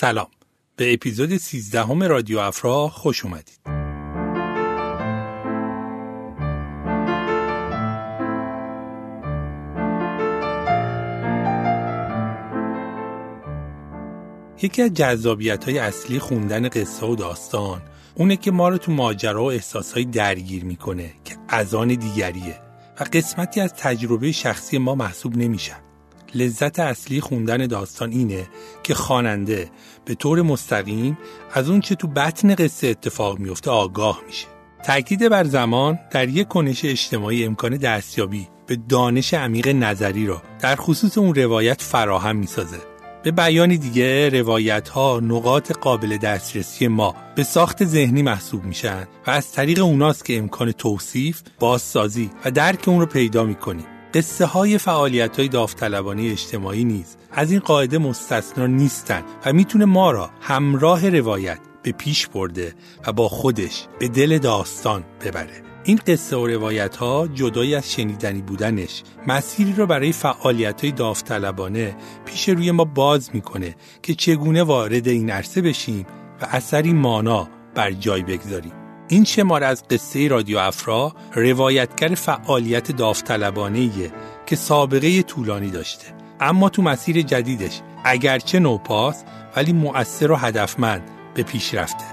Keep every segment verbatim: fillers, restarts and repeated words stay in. سلام، به اپیزود سیزدهم رادیو افرا خوش اومدید. یکی از جذابیت‌های اصلی خوندن قصه و داستان اونه که ما رو تو ماجرا و احساس‌های درگیر می‌کنه که از آن دیگریه و قسمتی از تجربه شخصی ما محسوب نمی‌شن. لذت اصلی خوندن داستان اینه که خواننده به طور مستقیم از اون چه تو بطن قصه اتفاق میفته آگاه میشه. تاکید بر زمان در یک کنش اجتماعی امکان دستیابی به دانش عمیق نظری را در خصوص اون روایت فراهم میسازه. به بیان دیگه روایت‌ها نقاط قابل دسترسی ما به ساخت ذهنی محسوب میشن و از طریق اوناست که امکان توصیف، بازسازی و درک اون رو پیدا میکنیم. قصه های فعالیت های داوطلبانه اجتماعی نیز از این قاعده مستثنا نیستن و میتونه ما را همراه روایت به پیش برده و با خودش به دل داستان ببره. این قصه و روایت ها جدای از شنیدنی بودنش مسیری را برای فعالیت های داوطلبانه پیش روی ما باز میکنه که چگونه وارد این عرصه بشیم و اثری مانا بر جای بگذاریم. این شماره از قصه رادیو افرا روایتگر فعالیت داوطلبانه‌ایه که سابقه طولانی داشته، اما تو مسیر جدیدش اگرچه نوپاس ولی مؤثر و هدفمند به پیش رفته.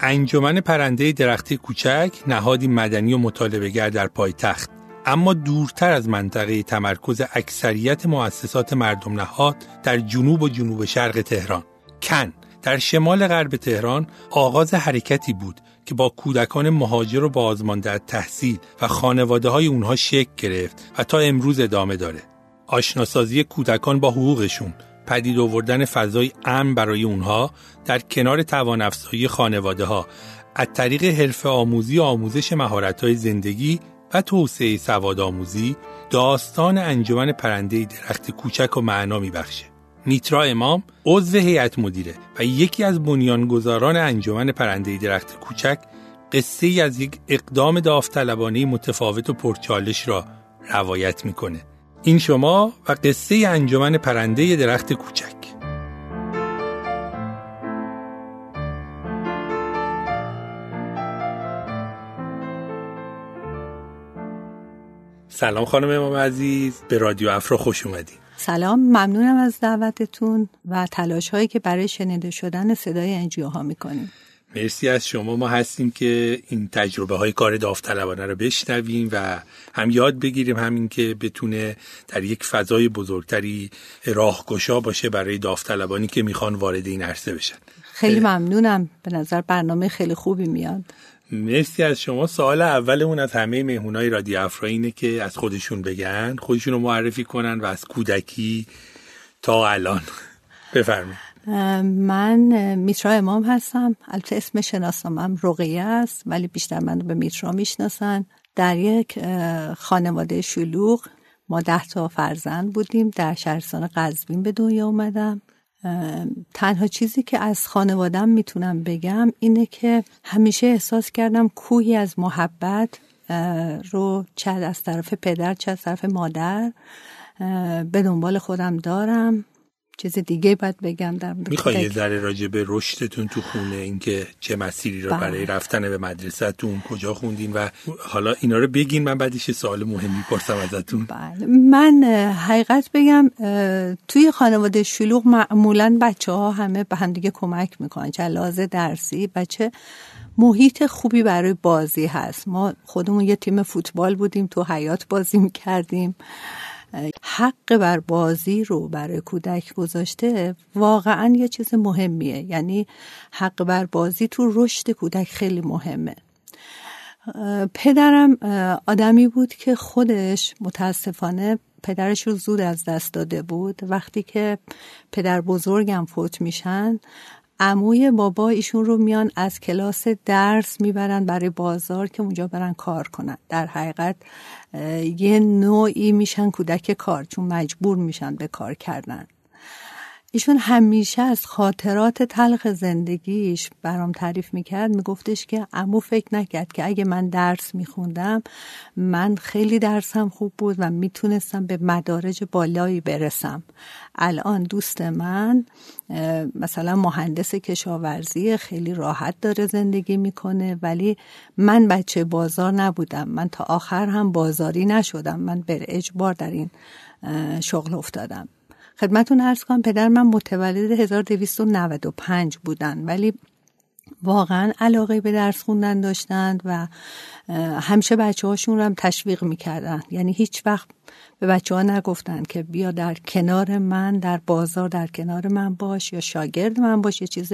انجمن پرنده درخت کوچک نهادی مدنی و مطالبه‌گر در پایتخت، اما دورتر از منطقه تمرکز اکثریت مؤسسات مردم نهاد در جنوب و جنوب شرق تهران. کن در شمال غرب تهران آغاز حرکتی بود که با کودکان مهاجر و بازمانده از تحصیل و خانواده های اونها شکل گرفت و تا امروز ادامه داره. آشناسازی کودکان با حقوقشون، پدید آوردن فضای امن برای اونها در کنار توان‌افزایی خانواده ها از طریق حرفه آموزی و آموزش مهارت‌های زندگی و توسعه سوادآموزی، داستان انجمن پرنده درخت کوچک و معنا میبخشه. میترا امام عضو هیئت مدیره و یکی از بنیانگذاران انجمن پرنده درخت کوچک، قصه ای از یک اقدام داوطلبانه متفاوت و پرچالش را روایت میکنه. این شما و قصه انجمن پرنده درخت کوچک. سلام خانم امام عزیز، به رادیو افرا خوش اومدید. سلام، ممنونم از دعوتتون و تلاش‌هایی که برای شنیده شدن صدای انجیوها می‌کنید. مرسی از شما. ما هستیم که این تجربه های کار داوطلبانه رو بشنویم و هم یاد بگیریم، همین که بتونه در یک فضای بزرگتری راهگشا باشه برای داوطلبانی که میخوان وارد این عرصه بشن. خیلی ممنونم، به نظر برنامه خیلی خوبی میاد. مرسی از شما. سوال اولمون از همه مهمونای رادیو افرا اینه که از خودشون بگن، خودشون رو معرفی کنن و از کودکی تا الان. بفرمایید. من میترا امام هستم. البته اسم شناسنامه‌ام رقیه است ولی بیشتر منو به میترا میشناسن. در یک خانواده شلوغ، ما ده تا فرزند بودیم. در شهرستان قزوین به دنیا اومدم. تنها چیزی که از خانواده‌ام میتونم بگم اینه که همیشه احساس کردم کوهی از محبت رو چه از طرف پدر چه از طرف مادر به دنبال خودم دارم. چیز دیگه باید بگم در مورد میخوایی ذره راجع به رشدتون تو خونه، اینکه چه مسیری رو برای رفتن به مدرسه‌تون، کجا خوندین و حالا اینا رو بگین، من بعدش سوال مهمی پرسم ازتون. بله، من حقیقت بگم توی خانواده شلوغ معمولاً بچه‌ها همه به هم دیگه کمک میکنن، چه لحاظ درسی بچه محیط خوبی برای بازی هست. ما خودمون یه تیم فوتبال بودیم، تو حیاط بازی میکردیم. حق بر بازی رو برای کودک گذاشته واقعا یه چیز مهمیه، یعنی حق بر بازی تو رشد کودک خیلی مهمه. پدرم آدمی بود که خودش متاسفانه پدرش رو زود از دست داده بود. وقتی که پدر بزرگم فوت میشن، عموی بابا ایشون رو میان از کلاس درس میبرن برای بازار که اونجا برن کار کنن. در حقیقت یه نوعی میشن کودک کار، چون مجبور میشن به کار کردن. ایشون همیشه از خاطرات تلخ زندگیش برام تعریف میکرد. میگفتش که عمو فکر نکرد که اگه من درس میخوندم، من خیلی درسم خوب بود و میتونستم به مدارج بالایی برسم. الان دوست من مثلا مهندس کشاورزی، خیلی راحت داره زندگی میکنه، ولی من بچه بازار نبودم، من تا آخر هم بازاری نشدم، من بر اجبار در این شغل افتادم. خدمتون عرض کنم پدر من متولد هزار و دویست و نود و پنج بودن، ولی واقعا علاقه به درس خوندن داشتند و همیشه بچه هاشون رو هم تشویق میکردن. یعنی هیچ وقت به بچه ها نگفتن که بیا در کنار من، در بازار در کنار من باش یا شاگرد من باش، یه چیز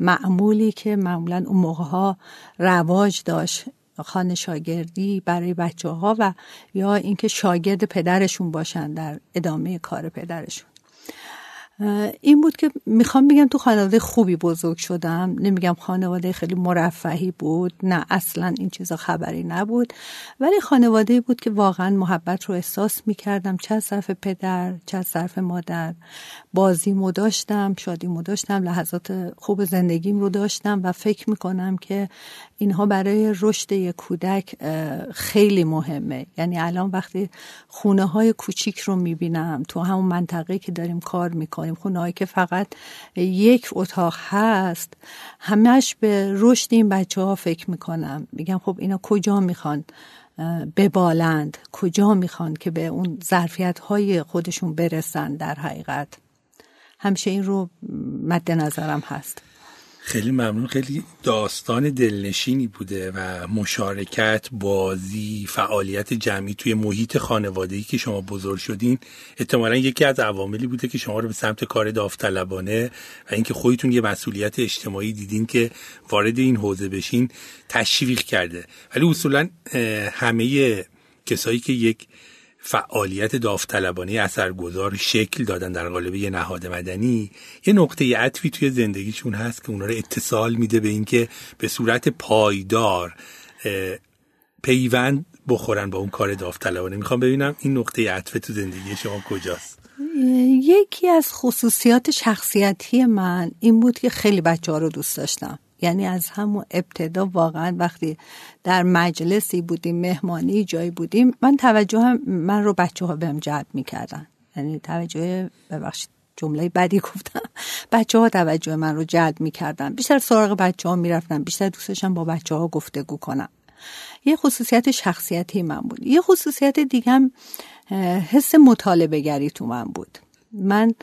معمولی که معمولا اون موقع ها رواج داشت، خانه شاگردی برای بچه ها و یا اینکه شاگرد پدرشون باشن در ادامه کار پدرشون. این بود که میخوام بگم تو خانواده خوبی بزرگ شدم. نمیگم خانواده خیلی مرفهی بود، نه اصلا این چیزا خبری نبود، ولی خانواده بود که واقعا محبت رو احساس میکردم، چه از طرف پدر چه از طرف مادر. بازیمو داشتم، شادیمو داشتم، لحظات خوب زندگیم رو داشتم و فکر میکنم که اینها برای رشد یک کودک خیلی مهمه. یعنی الان وقتی خونه های کوچیک رو میبینم تو همون منطقه که داریم کار میکنیم، خونه هایی که فقط یک اتاق هست، همش به رشد این بچه ها فکر میکنم. میگم خب اینا کجا میخوان ببالند، کجا میخوان که به اون ظرفیت های خودشون برسن. در حقیقت همیشه این رو مد نظرم هست. خیلی ممنون. خیلی داستان دلنشینی بوده و مشارکت، بازی، فعالیت جمعی توی محیط خانوادگی که شما بزرگ شدین احتمالاً یکی از عواملی بوده که شما رو به سمت کار داوطلبانه و اینکه خودتون یه مسئولیت اجتماعی دیدین که وارد این حوزه بشین تشویق کرده. ولی اصولاً همه کسایی که یک فعالیت داوطلبانه اثرگذار شکل دادن در قالب یه نهاد مدنی، یه نقطه عطفی توی زندگیشون هست که اونا رو اتصال میده به اینکه به صورت پایدار پیوند بخورن با اون کار داوطلبانه. میخوام ببینم این نقطه عطف تو زندگی شما کجاست؟ یکی از خصوصیات شخصیتی من این بود که خیلی بچه‌ها رو دوست داشتم. یعنی از همون ابتدا واقعا وقتی در مجلسی بودیم، مهمانی جایی بودیم، من توجه هم من رو بچه ها بهم جلب میکردن. یعنی توجه، ببخشید جمله بدی گفتم، بچه ها توجه من رو جلب میکردن، بیشتر سراغ بچه ها میرفتم، بیشتر دوست داشتم با بچه ها گفتگو کنم. یه خصوصیت شخصیتی من بود. یه خصوصیت دیگه هم حس مطالبه گری تو من بود. من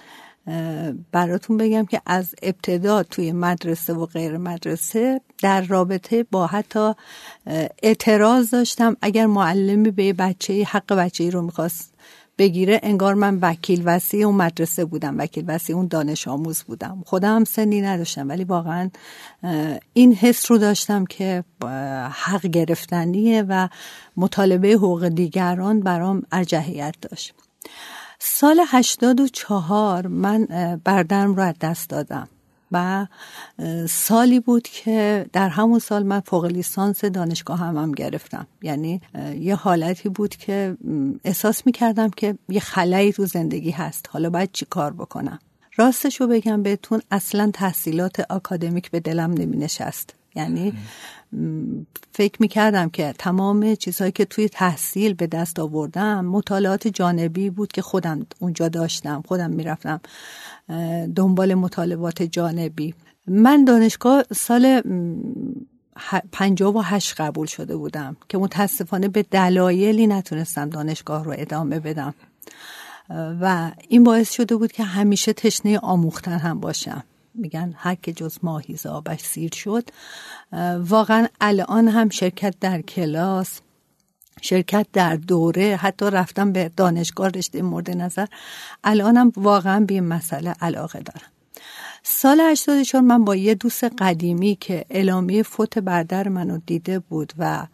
براتون بگم که از ابتدا توی مدرسه و غیر مدرسه در رابطه با حتی اعتراض داشتم. اگر معلمی به بچه‌ای حق بچه‌ای رو می‌خواست بگیره، انگار من وکیل وصی اون مدرسه بودم، وکیل وصی اون دانش آموز بودم. خودم سنی نداشتم، ولی واقعا این حس رو داشتم که حق گرفتنیه و مطالبه حقوق دیگران برام ارجحیت داشت. سال هشتاد و چهار من بردرم رو از دست دادم و سالی بود که در همون سال من فوق لیسانس دانشگاه هم, هم گرفتم. یعنی یه حالتی بود که احساس میکردم که یه خلایی تو زندگی هست، حالا باید چی کار بکنم. راستشو بگم بهتون، اصلا تحصیلات آکادمیک به دلم نمی نشست. یعنی فکر میکردم که تمام چیزهایی که توی تحصیل به دست آوردم مطالعات جانبی بود که خودم اونجا داشتم، خودم میرفتم دنبال مطالبات جانبی. من دانشگاه سال پنجاه و هشت قبول شده بودم که متاسفانه به دلایلی نتونستم دانشگاه رو ادامه بدم و این باعث شده بود که همیشه تشنه آموختن هم باشم. میگن هر که جز ماهی ز آبش سیر شد. واقعا الان هم شرکت در کلاس، شرکت در دوره، حتی رفتم به دانشگاه رشته مورد نظر، الان هم واقعا به این مسئله علاقه دارم. سال هشتاد و چهار من با یه دوست قدیمی که اعلامیه فوت برادر منو دیده بود و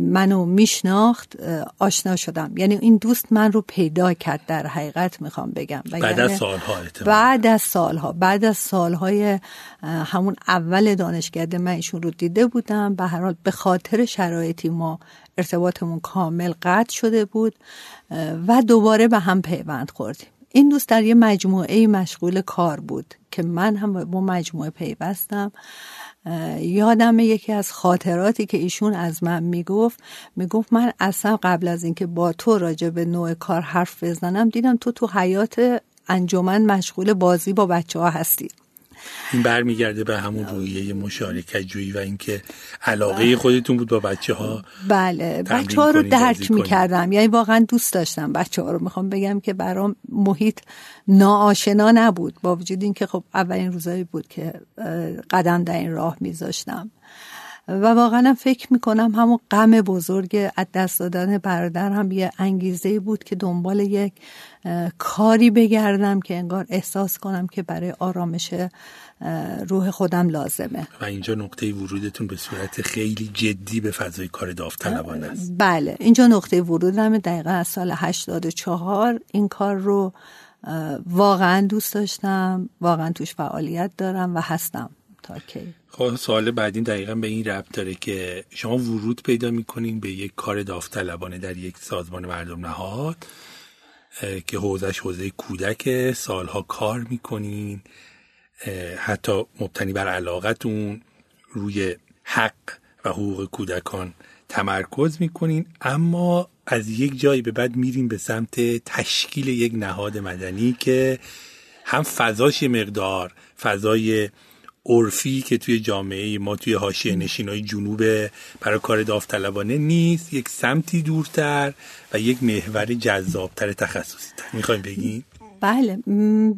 منو میشناخت آشنا شدم. یعنی این دوست من رو پیدا کرد در حقیقت، میخوام بگم بعد, یعنی از سالها بعد از سالها بعد از سالهای همون اول دانشکده من ایشون رو دیده بودم. به هر حال به خاطر شرایطی ما ارتباطمون کامل قطع شده بود و دوباره به هم پیوند خوردیم. این دوست در یه مجموعه مشغول کار بود که من هم با مجموعه پیوستم. یادم یکی از خاطراتی که ایشون از من میگفت میگفت من اصلا قبل از اینکه با تو راجع به نوع کار حرف بزنم دیدم تو تو حیات انجمن مشغول بازی با بچه‌ها هستی. این برمیگرده به همون رویه مشارکت جویی و اینکه علاقه بله. خودتون بود با بچه‌ها. بله، بچه‌ها رو درک می‌کردم، یعنی واقعا دوست داشتم بچه‌ها رو. میخوام بگم که برام محیط ناآشنا نبود، با وجود اینکه خب اولین روزایی بود که قدم در این راه می‌ذاشتم و واقعا فکر می‌کنم همون غم بزرگ از دست دادن برادر هم یه انگیزه‌ای بود که دنبال یک کاری بگردم که انگار احساس کنم که برای آرامش روح خودم لازمه. و اینجا نقطه ورودتون به صورت خیلی جدی به فضای کار داوطلبانه است. بله، اینجا نقطه ورودم دقیقاً از سال هشتاد و چهار. این کار رو واقعا دوست داشتم، واقعا توش فعالیت دارم و هستم. Okay. خب سوال بعدی دقیقاً به این ربط داره که شما ورود پیدا می‌کنین به یک کار داوطلبانه در یک سازمان مردم نهاد که حوزه‌اش حوزه کودک، سالها کار می‌کنین، حتی مبتنی بر علاقتون روی حق و حقوق کودکان تمرکز می‌کنین، اما از یک جایی به بعد میرین به سمت تشکیل یک نهاد مدنی که هم فضاش مقدار فضای عرفی که توی جامعه ما توی حاشیه نشینای جنوب برای کار داوطلبانه نیست، یک سمتی دورتر و یک محور جذابتر تخصصی‌تر می‌خوایم بگیم. بله،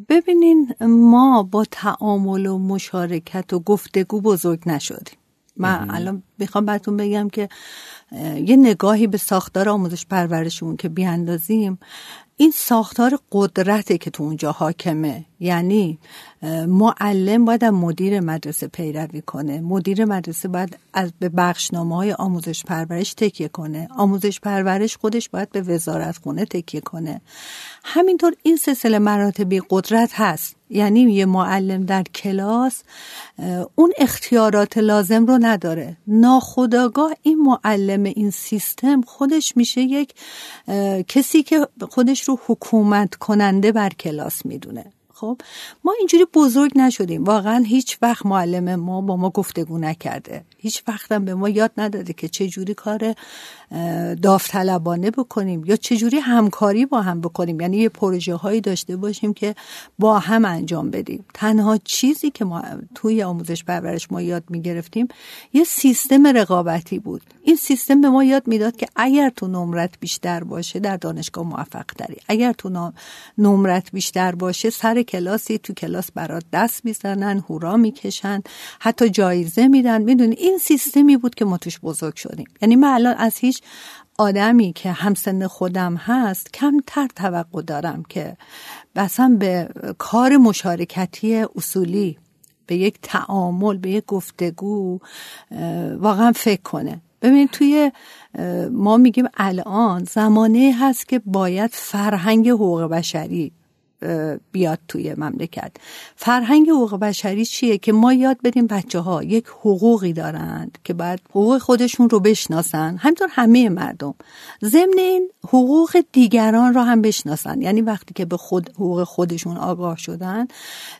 ببینین ما با تعامل و مشارکت و گفتگو بزرگ نشدیم. من الان میخوام براتون بگم که یه نگاهی به ساختار آموزش پرورشمون که بیاندازیم، این ساختار قدرته که تو اونجا حاکمه. یعنی معلم باید از مدیر مدرسه پیروی کنه، مدیر مدرسه باید از به بخشنامه‌های آموزش پرورش تکیه کنه، آموزش پرورش خودش باید به وزارتخونه تکیه کنه. همینطور این سلسله مراتبی قدرت هست، یعنی یه معلم در کلاس اون اختیارات لازم رو نداره، ناخودآگاه این معلم این سیستم خودش میشه یک کسی که خودش رو حکومت کننده بر کلاس میدونه. خب ما اینجوری بزرگ نشدیم، واقعا هیچ وقت معلم ما با ما گفتگو نکرده، هیچ وقتم به ما یاد نداده که چه جوری کار داوطلبانه بکنیم یا چه جوری همکاری با هم بکنیم، یعنی یه پروژه هایی داشته باشیم که با هم انجام بدیم. تنها چیزی که ما توی آموزش پرورش ما یاد میگرفتیم یه سیستم رقابتی بود. این سیستم به ما یاد میداد که اگر تو نمرت بیشتر باشه در دانشگاه موفق‌تری، اگر تو نمرت بیشتر باشه سر کلاسی تو کلاس برات دست میزنن، هورا میکشن، حتی جایزه میدن. میدونی این سیستمی بود که ما توش بزرگ شدیم. یعنی من الان از هیچ آدمی که همسن خودم هست کمتر توقع دارم که بسن به کار مشارکتی اصولی، به یک تعامل، به یک گفتگو واقعا فکر کنه. ببینید توی ما میگیم الان زمانه هست که باید فرهنگ حقوق بشری بیاد توی مملکت. فرهنگ حقوق بشری چیه؟ که ما یاد بدیم بچه ها یک حقوقی دارند که باید حقوق خودشون رو بشناسن، همینطور همه مردم ضمن این حقوق دیگران رو هم بشناسن. یعنی وقتی که به خود حقوق خودشون آگاه شدن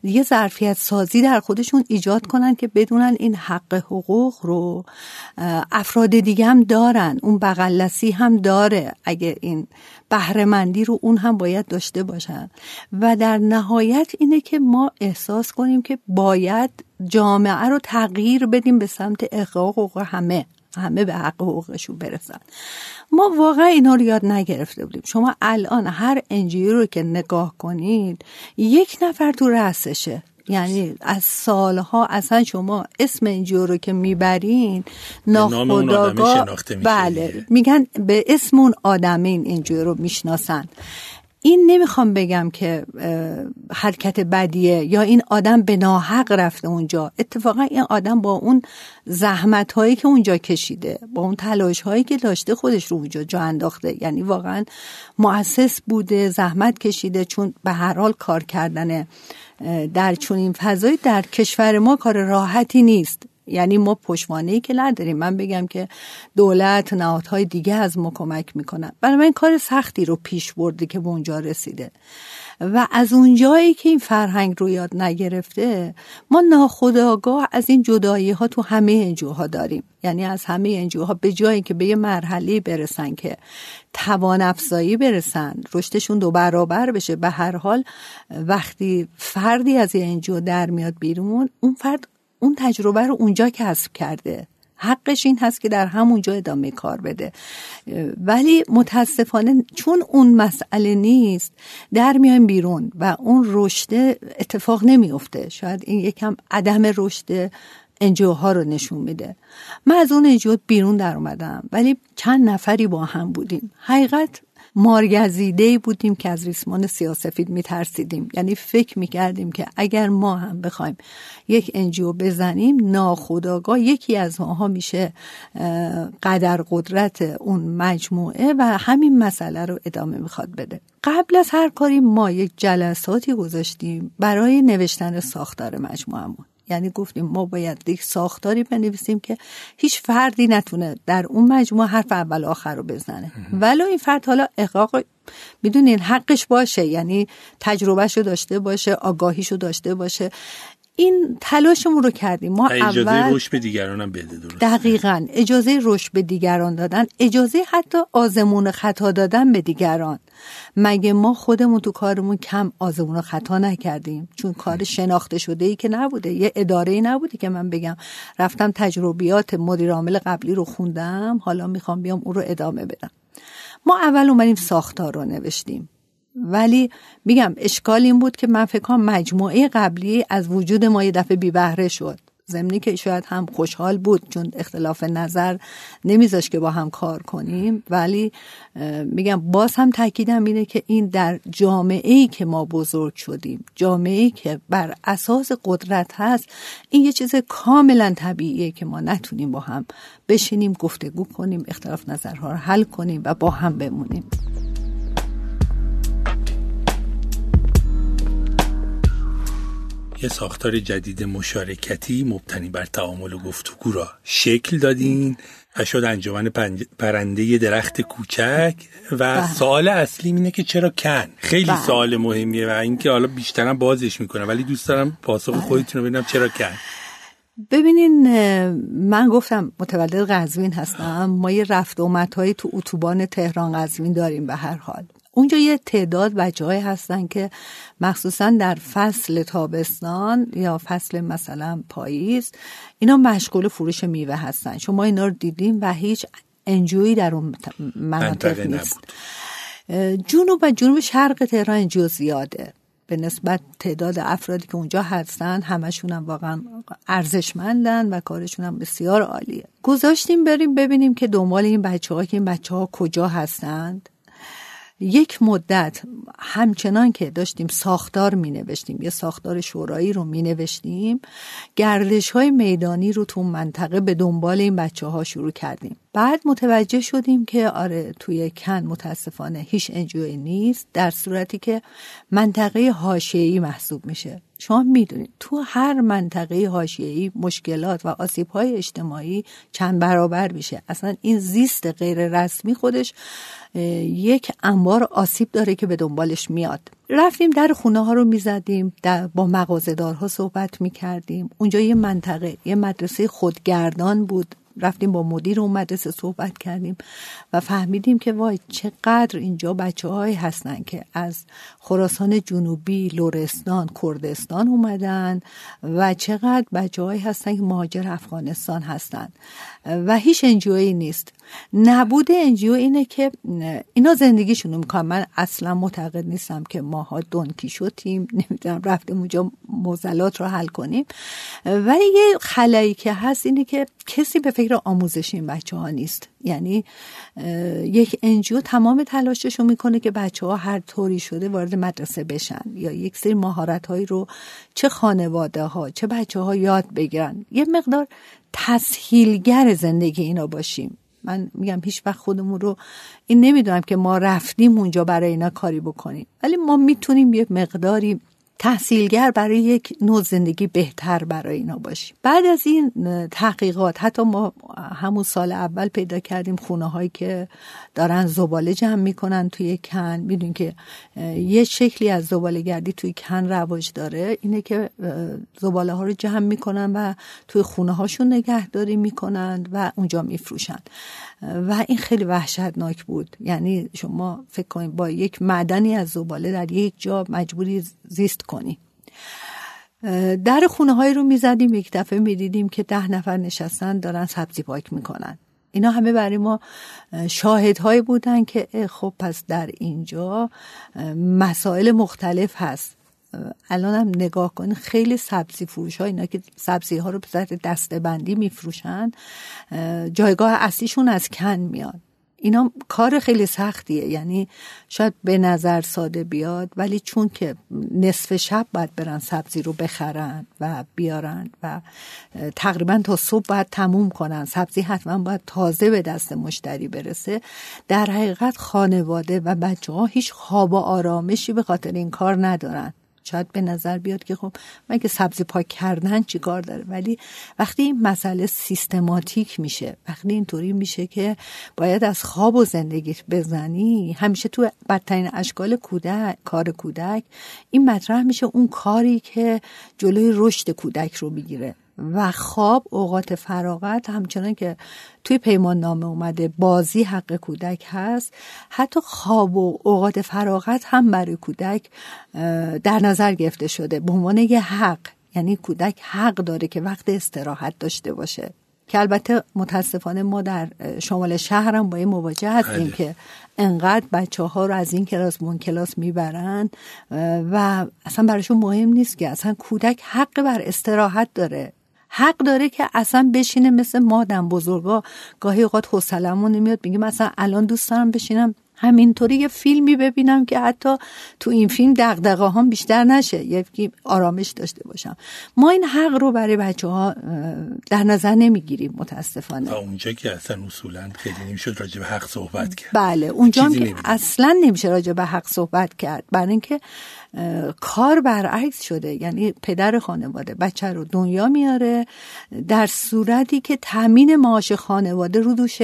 یه ظرفیت سازی در خودشون ایجاد کنن که بدونن این حق حقوق رو افراد دیگه هم دارن، اون بغلسی هم داره، اگه این بهره مندی رو اون هم باید داشته باشن. و در نهایت اینه که ما احساس کنیم که باید جامعه رو تغییر بدیم به سمت احقاق حقوق همه، همه به حق حقوقشون برسن. ما واقعا اینا رو یاد نگرفته بودیم. شما الان هر انجیو رو که نگاه کنید یک نفر تو رأسشه، یعنی از سالها اصلا شما اسم انجیو رو که میبرین ناخودآگاه بله میگن به اسم اون آدم این انجیو رو میشناسن. این نمیخوام بگم که حرکت بدیه یا این آدم به ناحق رفته اونجا، اتفاقا این آدم با اون زحمت هایی که اونجا کشیده، با اون تلاش هایی که داشته خودش رو اونجا جا انداخته، یعنی واقعا مؤسس بوده، زحمت کشیده، چون به هر حال کار کردن در چنین فضایی در کشور ما کار راحتی نیست. یعنی ما پشتوانه‌ای که نداریم. من بگم که دولت، نهادهای دیگه از ما کمک میکنن. بنابراین کار سختی رو پیش برده که به اونجا رسیده و از اونجایی که این فرهنگ رو یاد نگرفته، ما ناخودآگاه از این جدایی ها تو همه انجوها داریم. یعنی از همه انجوها به جایی که به یه مرحله برسن که توان افزایی برسن، رشدشون دو برابر بشه، به هر حال وقتی فردی از یه انجو در میاد بیرون، اون فرد اون تجربه رو اونجا کسب کرده، حقش این هست که در همونجا ادامه کار بده. ولی متاسفانه چون اون مسئله نیست، در میایم بیرون و اون رشد اتفاق نمیفته. شاید این یکم عدم رشد انجوها رو نشون میده. من از اون انجو بیرون در اومدم، ولی چند نفری با هم بودیم، حقیقت مارگزیده‌ای بودیم که از ریسمان سیاه‌سفید میترسیدیم. یعنی فکر میکردیم که اگر ما هم بخوایم یک انجیو بزنیم، ناخودآگاه یکی از ماها میشه قدر قدرت اون مجموعه و همین مسئله رو ادامه میخواد بده. قبل از هر کاری ما یک جلساتی گذاشتیم برای نوشتن ساختار مجموعه‌مون. یعنی گفتیم ما باید یک ساختاری بنویسیم که هیچ فردی نتونه در اون مجموعه حرف اول آخر رو بزنه، ولو این فرد حالا احقاق میدونین حقش باشه، یعنی تجربهش رو داشته باشه، آگاهیش رو داشته باشه. این تلاشمون رو کردیم. ما اجازه رشد به دیگران هم بده. درست. دقیقاً اجازه رشد به دیگران دادن، اجازه حتی آزمون خطا دادن به دیگران. مگه ما خودمون تو کارمون کم آزمون خطا نکردیم؟ چون کار شناخته شده ای که نبوده، یه اداره ای نبوده که من بگم رفتم تجربیات مدیر عامل قبلی رو خوندم، حالا میخوام بیام اون رو ادامه بدم. ما اول اومدیم ساختار رو نوشتیم، ولی میگم اشکال این بود که من فکر کنم مجموعه قبلی از وجود ما یه دفعه بی بهره شد. ضمنی که شاید هم خوشحال بود چون اختلاف نظر نمیذاش که با هم کار کنیم، ولی میگم باز هم تاکیدم اینه که این در جامعه‌ای که ما بزرگ شدیم، جامعه‌ای که بر اساس قدرت هست، این یه چیز کاملا طبیعیه که ما نتونیم با هم بشینیم گفتگو کنیم، اختلاف نظرها رو حل کنیم و با هم بمونیم. یه ساختار جدید مشارکتی مبتنی بر تعامل و گفتگو را شکل دادین و شد انجمن پرنده درخت کوچک. و سوال اصلی اینه که چرا کن؟ خیلی سوال مهمیه و اینکه حالا بیشترم بازش میکنم، ولی دوست دارم پاسخ خودتون رو ببینم چرا کن. ببینین من گفتم متولد قزوین هستم. ما یه رفت آمدهایی تو اتوبان تهران قزوین داریم. به هر حال اونجا یه تعداد بچه‌های هستن که مخصوصا در فصل تابستان یا فصل مثلا پاییز اینا مشغول فروش میوه هستن. شما اینا رو دیدین و هیچ انجویی در اون مناطق نیست. جنوب و جنوب شرق تهران انجو زیاده به نسبت تعداد افرادی که اونجا هستن. همشون هم واقعا ارزشمندن و کارشون هم بسیار عالیه. گذاشتیم بریم ببینیم که دنبال این بچه‌ها که این بچه‌ها کجا هستند. یک مدت همچنان که داشتیم ساختار می نوشتیم، یه ساختار شورایی رو می نوشتیم، گردش های میدانی رو تو منطقه به دنبال این بچه ها شروع کردیم. بعد متوجه شدیم که آره توی کن متاسفانه هیچ انجویی نیست، در صورتی که منطقه حاشیه‌ای محسوب میشه. شما میدونید تو هر منطقه حاشیه‌ای مشکلات و آسیب‌های اجتماعی چند برابر میشه. اصلا این زیست غیر رسمی خودش یک انبار آسیب داره که به دنبالش میاد. رفتیم در خونه ها رو میزدیم، با مغازه‌دارها صحبت میکردیم. اونجا یه منطقه، یه مدرسه خودگردان بود. رفتیم با مدیر اون مدرسه صحبت کردیم و فهمیدیم که وای چقدر اینجا بچه‌هایی هستن که از خراسان جنوبی، لرستان، کردستان اومدن و چقدر بچه‌هایی هستن که مهاجر افغانستان هستن و هیچ انجویی نیست. نبود انجیو اینه که اینا زندگیشون رو میکنن. من اصلا معتقد نیستم که ماها دونکی شدیم، نمیدونم رفتیم اونجا موزلات رو حل کنیم، ولی یه خلایی که هست اینه که کسی به فکر آموزش این بچه ها نیست. یعنی یک انجیو تمام تلاشش رو میکنه که بچه ها هر طوری شده وارد مدرسه بشن یا یک سری مهارت هایی رو چه خانواده ها چه بچه ها یاد بگیرن، یه مقدار تسهیلگر زندگی اینا باشیم. من میگم هیچ وقت خودمون رو این نمیدونم که ما رفتیم اونجا برای اینا کاری بکنیم، ولی ما میتونیم یه مقداری تحصیلگر برای یک نوع زندگی بهتر برای اینا باشیم. بعد از این تحقیقات حتی ما همون سال اول پیدا کردیم خونه هایی که دارن زباله جمع میکنن توی کن. میدونین که یه شکلی از زباله گردی توی کن رواج داره، اینه که زباله ها رو جمع میکنن و توی خونه هاشون نگهداری میکنن و اونجا میفروشن و این خیلی وحشتناک بود. یعنی شما فکر کنید با یک معدنی از زباله در یک جا مجبوری زیست کنی. در خونه های رو میزدیم، یک دفعه میدیدیم که ده نفر نشستن دارن سبزی پاک میکنن. اینا همه برای ما شاهدهایی بودن که خب پس در اینجا مسائل مختلف هست. الان هم نگاه کن خیلی سبزی فروش ها، اینا که سبزی ها رو به صورت دسته بندی میفروشن، جایگاه اصلیشون از کن میاد. اینا کار خیلی سختیه، یعنی شاید به نظر ساده بیاد ولی چون که نصف شب باید برن سبزی رو بخرن و بیارن و تقریبا تا صبح باید تموم کنن، سبزی حتما باید تازه به دست مشتری برسه. در حقیقت خانواده و بچه ها هیچ خواب و آرامشی به خاطر این کار ندارن. شاید به نظر بیاد که خب من که سبزی پاک کردن چی کار داره، ولی وقتی این مسئله سیستماتیک میشه، وقتی اینطوری میشه که باید از خواب و زندگیت بزنی، همیشه تو بدترین اشکال کودک، کار کودک این مطرح میشه، اون کاری که جلوی رشد کودک رو میگیره. و خواب، اوقات فراغت، همچنان که توی پیمان نامه اومده بازی حق کودک هست، حتی خواب و اوقات فراغت هم برای کودک در نظر گرفته شده به عنوان یه حق. یعنی کودک حق داره که وقت استراحت داشته باشه، که البته متاسفانه ما در شمال شهر هم با این مواجه هستیم که انقدر بچه ها رو از این کلاس به اون کلاس میبرن و اصلا براشون مهم نیست که اصلا کودک حق بر استراحت داره، حق داره که اصلا بشینه. مثل ما آدم بزرگا گاهی اوقات حوصله‌مون نمیاد، میگیم اصلا الان دوست دارم بشینم همینطوری یه فیلمی ببینم که حتی تو این فیلم دغدغه هام بیشتر نشه، یکی آرامش داشته باشم. ما این حق رو برای بچه‌ها در نظر نمیگیریم متاسفانه. و اونجا که اصلا اصولا خیلی نمیشد راجع به حق صحبت کرد. بله، اونجا که اصلا نمیشه راجع به حق صحبت کرد، برای اینکه کار برعکس شده. یعنی پدر خانواده بچه رو دنیا میاره در صورتی که تامین معاش خانواده رو دوش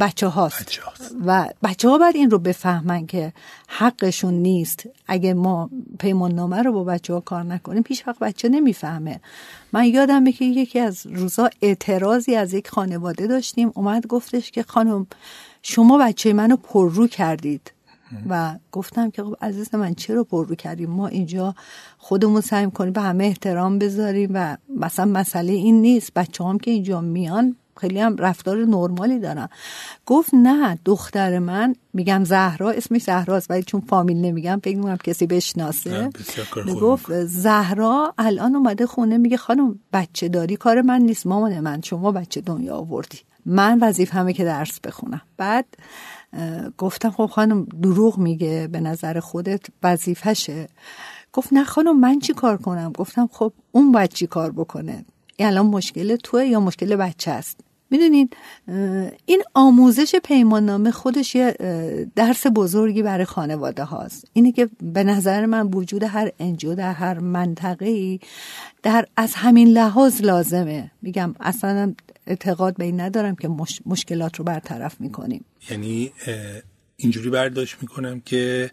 بچه هاست. بچه هاست و بچه ها باید این رو بفهمن که حقشون نیست. اگه ما پیمان نامه رو با بچه ها کار نکنیم هیچ وقت بچه نمیفهمه. من یادمه که یکی از روزا اعتراضی از یک خانواده داشتیم، اومد گفتش که خانم شما بچه منو پررو کردید و گفتم که خب عزیز من چرا پررو کردیم، ما اینجا خودمون سعی می‌کنیم به همه احترام بذاریم و مثلا مسئله این نیست، بچه‌هام که اینجا میان خیلی هم رفتار نرمالی دارن. گفت نه دختر من، میگم زهرا، اسمش زهراست ولی چون فامیل نمیگم فکر میکنم کسی بشناسه، گفت زهرا الان اومده خونه میگه خانم بچه داری کار من نیست، مامان من شما بچه دنیا آوردی، من وظیفه‌مه که درس بخونم. بعد گفتم خب خانم دروغ میگه، به نظر خودت وظیفشه. گفت نه خانم من چی کار کنم؟ گفتم خب اون باید چی کار بکنه، الان مشکل توه یا مشکل بچه است؟ میدونین این آموزش پیمان نامه خودش یه درس بزرگی برای خانواده هاست. اینه که به نظر من وجود هر انجیو در هر منطقه‌ای در از همین لحاظ لازمه. میگم اصلا اعتقاد به این ندارم که مش... مشکلات رو برطرف میکنیم. یعنی اینجوری برداشت میکنم که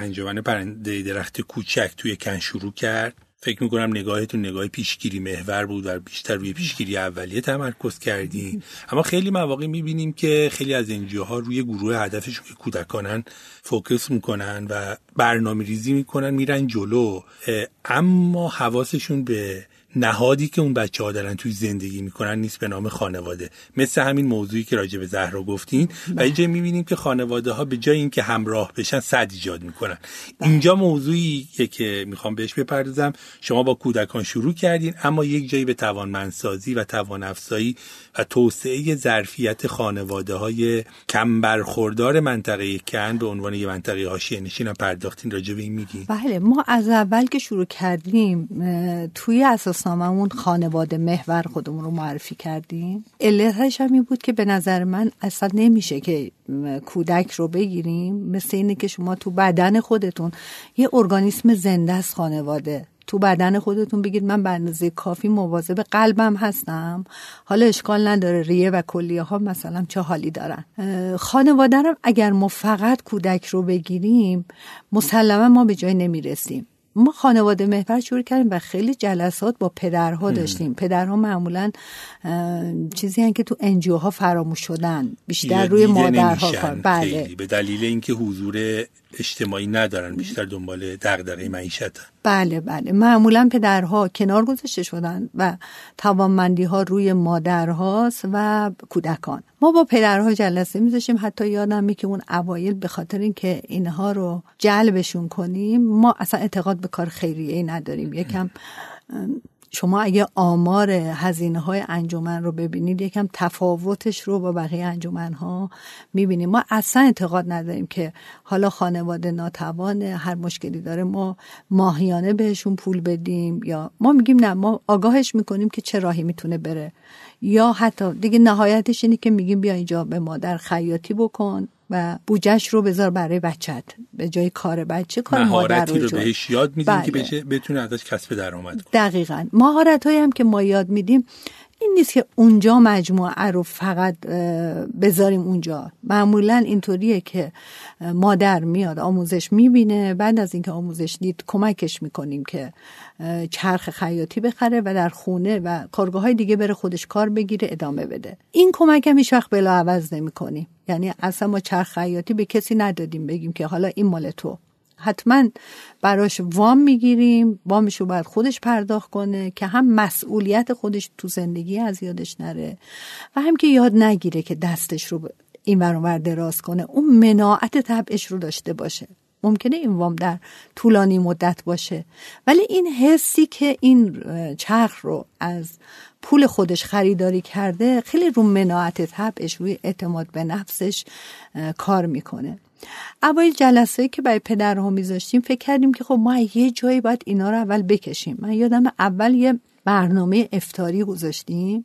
انجمن پرنده درخت کوچک توی کن شروع کرد، فکر میکنم نگاهتون نگاه پیشگیری محور بود و بیشتر روی پیشگیری اولیه تمرکز کردین. اما خیلی مواقع میبینیم که خیلی از انجیوها روی گروه هدفشون که کودکانن فوکس میکنن و برنامه ریزی میکنن، میرن جلو، اما حواسشون به نهادی که اون بچه‌ها دارن توی زندگی میکنن نیست به نام خانواده. مثل همین موضوعی که راجع به زهرا گفتین و اینجا میبینیم که خانواده ها به جای اینکه همراه بشن سد ایجاد میکنن. اینجا موضوعی که میخوام بهش بپردازم، شما با کودکان شروع کردین اما یک جایی به توانمندسازی و توانافزایی و توسعه ظرفیت خانواده های کم برخوردار منطقه کن به عنوان یه منطقه حاشیه نشین پرداختین. راجع به این میگین؟ بله، ما از اول که شروع کردیم توی اساس روزنامه‌مون خانواده محور خودمون رو معرفی کردیم. علتش هم این بود که به نظر من اصلا نمیشه که کودک رو بگیریم، مثل اینه که شما تو بدن خودتون یه ارگانیسم زنده است خانواده، تو بدن خودتون بگید من به اندازه کافی مواظب قلبم هستم، حالا اشکال نداره ریه و کلیه ها مثلا چه حالی دارن. خانواده رو اگر ما فقط کودک رو بگیریم مسلما ما به جای نمیرسیم. ما خانواده محور شروع کردیم و خیلی جلسات با پدرها داشتیم. هم. پدرها معمولاً چیزی هن که تو انجیوها فراموش شدن، بیشتر روی مادرها کار. بله. به دلیل اینکه حضور اجتماعی ندارن، بیشتر دنبال دغدغه معیشتن. بله بله، معمولاً پدرها کنار گذاشته شدن و توانمندی‌ها روی مادرهاست و کودکان. ما با پدرها جلسه می‌ذاشتیم، حتی یادمه که اون اوایل به خاطر اینکه اینها رو جلبشون کنیم، ما اصلا اعتقاد به کار خیریه‌ای نداریم. یکم شما اگه آمار هزینه‌های انجمن رو ببینید، یکم تفاوتش رو با بقیه انجمن‌ها می‌بینیم. ما اصلا اعتقاد نداریم که حالا خانواده ناتوانه، هر مشکلی داره ما ماهیانه بهشون پول بدیم، یا ما میگیم نه، ما آگاهش می‌کنیم که چه راهی می‌تونه بره، یا حتی دیگه نهایتش اینه که میگیم بیا اینجا به مادر خیاطی بکن و بوجهش رو بذار برای بچت، به جای کار بچه کار مادر رو, رو بهش یاد میدیم. بله. که بتونه ازش کسب درآمد کنه. دقیقاً. مهارت‌هایی هم که ما یاد میدیم این نیست که اونجا مجموعه رو فقط بذاریم اونجا. معمولاً اینطوریه که مادر میاد آموزش میبینه، بعد از اینکه آموزش دید کمکش میکنیم که چرخ خیاطی بخره و در خونه و کارگاه‌های دیگه بره خودش کار بگیره ادامه بده. این کمک هم هیچ وقت بلاعوض نمی‌کنیم. یعنی اصلا ما چرخ خیاطی به کسی ندادیم بگیم که حالا این مال تو. حتما براش وام میگیریم، وامش رو باید خودش پرداخت کنه که هم مسئولیت خودش تو زندگی از یادش نره و هم که یاد نگیره که دستش رو این ور اون ور دراز کنه، اون مناعت طبعش رو داشته باشه. ممکنه این وام در طولانی مدت باشه، ولی این حسی که این چرخ رو از پول خودش خریداری کرده خیلی رو مناعت طبعش، روی اعتماد به نفسش کار میکنه. اول جلسه‌ای که برای پدرها میذاشتیم فکر کردیم که خب ما یه جایی باید اینا رو اول بکشیم. من یادم اول یه برنامه افطاری گذاشتیم،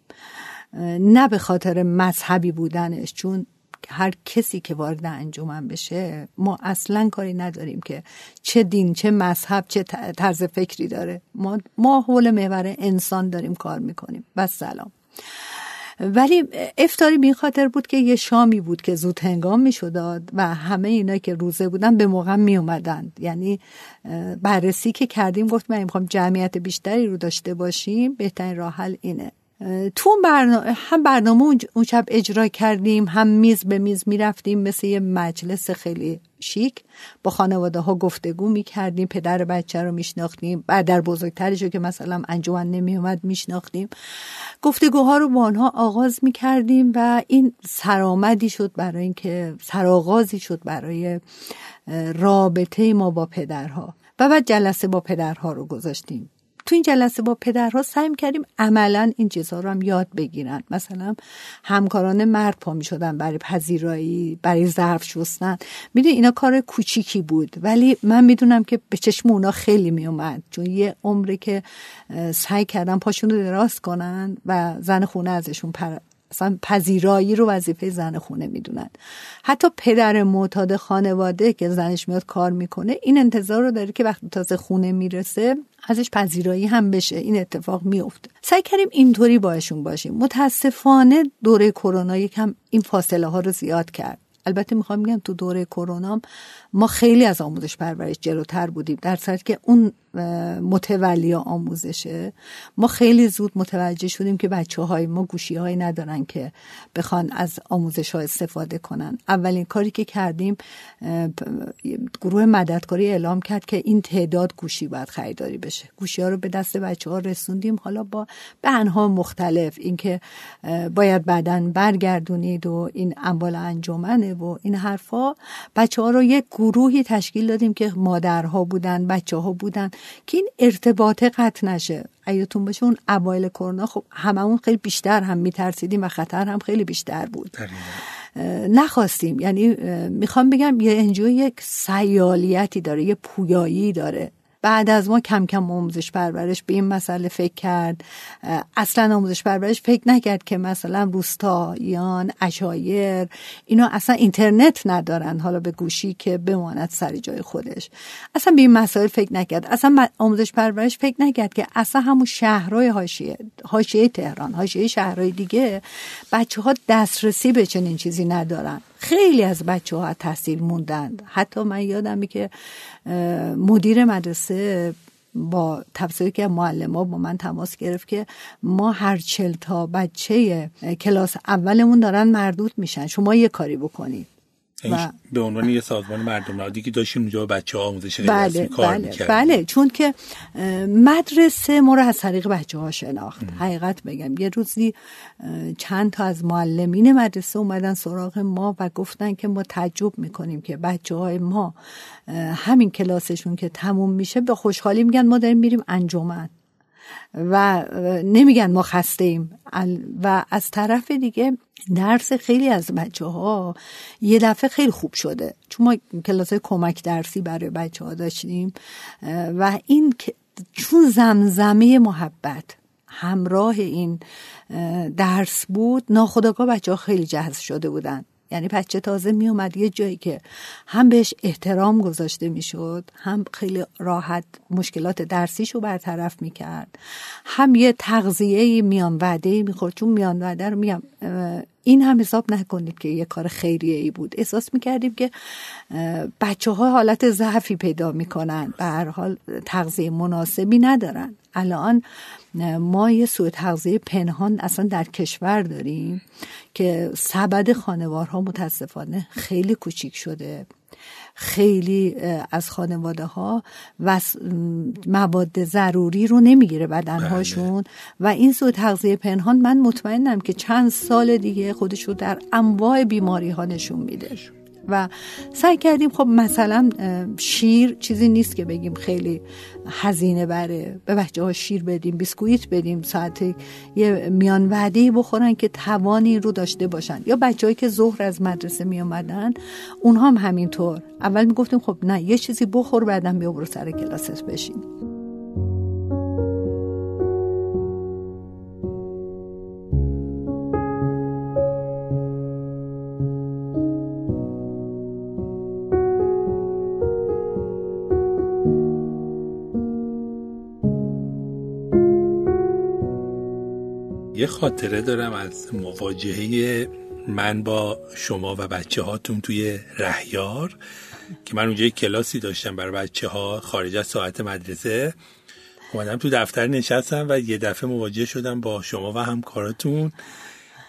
نه به خاطر مذهبی بودنش، چون هر کسی که وارد انجمن بشه ما اصلا کاری نداریم که چه دین چه مذهب چه طرز فکری داره، ما ما حول محور انسان داریم کار میکنیم و سلام. ولی افطاری به این خاطر بود که یه شامی بود که زود هنگام می شداد و همه اینا که روزه بودن به موقع می اومدن. یعنی بررسی که کردیم گفت من میخوام جمعیت بیشتری رو داشته باشیم، بهترین راه حل اینه. تو برنامه هم برنامه اون شب اجرا کردیم، هم میز به میز می رفتیم مثل یه مجلس خیلی شیک، با خانواده ها گفتگو می کردیم، پدر بچه رو می شناختیم، بعدر بزرگترش رو که مثلا انجمن نمی اومد می شناختیم، گفتگوها رو با آنها آغاز می کردیم و این سرآمدی شد برای اینکه سرآغازی شد برای رابطه ما با پدرها. و بعد جلسه با پدرها رو گذاشتیم. تو این جلسه با پدرها سعی کردیم عملاً این چیزها رو هم یاد بگیرن. مثلا همکاران مرد پا می شدن برای پذیرایی، برای ظرف شستن. میدونی اینا کار کوچیکی بود، ولی من میدونم که به چشم اونا خیلی می اومد، چون یه عمره که سعی کردن پاشون رو دراز کنن و زن خونه ازشون پر... اصلا پذیرایی رو وظیفه زن خونه میدونن. حتی پدر معتاد خانواده که زنش میاد کار میکنه این انتظار رو داره که وقتی تازه خونه میرسه ازش پذیرایی هم بشه. این اتفاق میفته. سعی کردیم اینطوری باشون باشیم. متاسفانه دوره کرونا یکم این فاصله ها رو زیاد کرد. البته میخوام بگم تو دوره کرونا ما خیلی از آموزش پرورش جلوتر بودیم، در صورتی که اون متولی آموزشه ما خیلی زود متوجه شدیم که بچه‌های ما گوشی‌هایی ندارن که بخوان از آموزش‌ها استفاده کنن. اولین کاری که کردیم گروه مددکاری اعلام کرد که این تعداد گوشی باید خریداری بشه. گوشی‌ها رو به دست بچه‌ها رسوندیم، حالا با به انواع مختلف، اینکه باید بعداً برگردونید و این اموال انجمنه و این حرفا. بچه‌ها رو یک گروهی تشکیل دادیم که مادرها بودن، بچه‌ها بودن، که این ارتباط قطع نشه. ایاتون باشه اون اوایل کرونا خب هممون خیلی بیشتر هم میترسیدیم و خطر هم خیلی بیشتر بود. نخواستیم. یعنی میخوام بگم یه انجیو یک سیالیتی داره، یه پویایی داره. بعد از ما کم کم آموزش پرورش به این مسئله فکر کرد. اصلا آموزش پرورش فکر نکرد که مثلا روستاییان، عشایر، اینا اصلا اینترنت ندارن حالا به گوشی که بماند سر جای خودش. اصلا به این مسائل فکر نکرد. اصلا آموزش پرورش فکر نکرد که اصلا همون شهرهای حاشیه، حاشیه تهران، حاشیه شهرهای دیگه بچه‌ها دسترسی به چنین چیزی ندارن. خیلی از بچه‌ها تحصیل موندند. حتی من یادمه که مدیر مدرسه با تفسیری که معلم‌ها با من تماس گرفت که ما هر چهل تا بچه کلاس اولمون دارن مردود میشن، شما یه کاری بکنید. و به عنوان یه سازمان مردم نهادی که داشتیم اونجا بچه‌ها آموزش رسمی کار می‌کردن. بله بله، چون که مدرسه ما رو از طریق بچه‌ها شناخت. ام. حقیقت بگم یه روزی چند تا از معلمین مدرسه اومدن سراغ ما و گفتن که ما تعجب می‌کنیم که بچه‌های ما همین کلاسشون که تموم میشه به خوشحالی میگن ما داریم میریم انجمن و نمیگن ما خسته ایم. و از طرف دیگه درس خیلی از بچه‌ها یه دفعه خیلی خوب شده، چون ما کلاس‌های کمک درسی برای بچه‌ها داشتیم و این چون زمزمه محبت همراه این درس بود، ناخودآگاه بچه‌ها خیلی جذب شده بودن. یعنی بچه تازه می اومد یه جایی که هم بهش احترام گذاشته می شد، هم خیلی راحت مشکلات درسیشو برطرف می کرد، هم یه تغذیه میان وعده می خورد. چون میان وعده رو میگم این هم حساب نکنید که یه کار خیریه ای بود. احساس می کردیم که بچه ها حالت ضعفی پیدا می کنن، به هر حال تغذیه مناسبی ندارن. الان ما یه سوء تغذیه پنهان اصلا در کشور داریم که سبد خانوارها متاسفانه خیلی کوچیک شده. خیلی از خانواده ها مواد ضروری رو نمیگیره بدنهاشون و این سوء تغذیه پنهان من مطمئنم که چند سال دیگه خودش رو در انواع بیماری ها نشون میده. و سعی کردیم خب مثلا شیر چیزی نیست که بگیم خیلی هزینه بره، به بچه ها شیر بدیم، بیسکویت بدیم، ساعت یه میان وعده‌ای بخورن که توانی رو داشته باشن. یا بچه‌هایی که ظهر از مدرسه می اومدن اونها هم همینطور اول می گفتیم خب نه یه چیزی بخور بعدم بیا برو سر کلاست بشین. یه خاطره دارم از مواجهه من با شما و بچه هاتون توی رهیار که من اونجا یک کلاسی داشتم برای بچه ها خارج از ساعت مدرسه. اومدم تو دفتر نشستم و یه دفعه مواجه شدم با شما و همکاراتون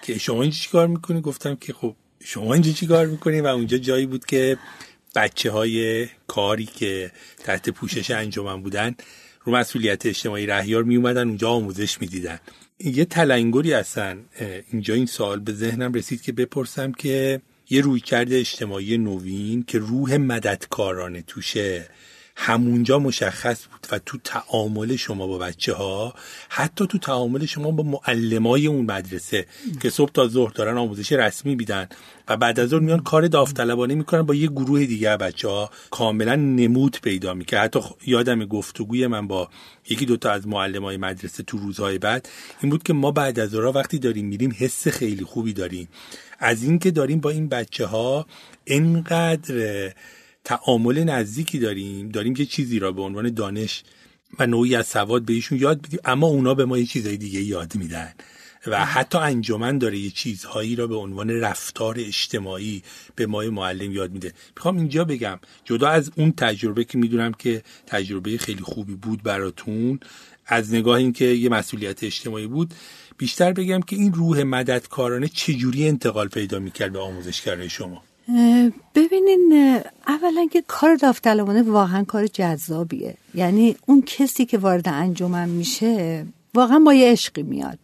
که شما اینجا چی کار میکنی؟ گفتم که خب شما اینجا چی کار میکنی؟ و اونجا جایی بود که بچه های کاری که تحت پوشش انجمن بودن رو مسئولیت اجتماعی رهیار میومدن اونجا آموزش میدیدن. یه تلنگری اصلا اینجا این سوال به ذهنم رسید که بپرسم که یه رویکرد اجتماعی نوین که روح مددکارانه توشه همونجا مشخص بود و تو تعامل شما با بچه ها، حتی تو تعامل شما با معلمای اون مدرسه که صبح تا ظهر دارن آموزش رسمی میدن و بعد از ظهر میان کار داوطلبانه میکنن با یه گروه دیگه بچه ها، کاملا نمود پیدا میکنه. حتی یادم گفتگوی من با یکی دوتا از معلمای مدرسه تو روزهای بعد این بود که ما بعد از ظهر وقتی داریم میریم حس خیلی خوبی داریم از این که داریم با این بچه ها اینقدر تعامل نزدیکی داریم داریم که چیزی را به عنوان دانش و نوعی از سواد بهشون یاد میدیم، اما اونا به ما یه چیزهای دیگه یاد میدن و حتی انجمن داره یه چیزهایی را به عنوان رفتار اجتماعی به ما معلم یاد میده. میخوام اینجا بگم جدا از اون تجربه که میدونم که تجربه خیلی خوبی بود براتون از نگاه این که یه مسئولیت اجتماعی بود، بیشتر بگم که این روح مددکارانه چجوری انتقال پیدا میکرد به آموزشگرای شما؟ ببینین اولا که کار داوطلبانه واقعا کار جذابیه. یعنی اون کسی که وارد انجمن میشه واقعا با یه عشقی میاد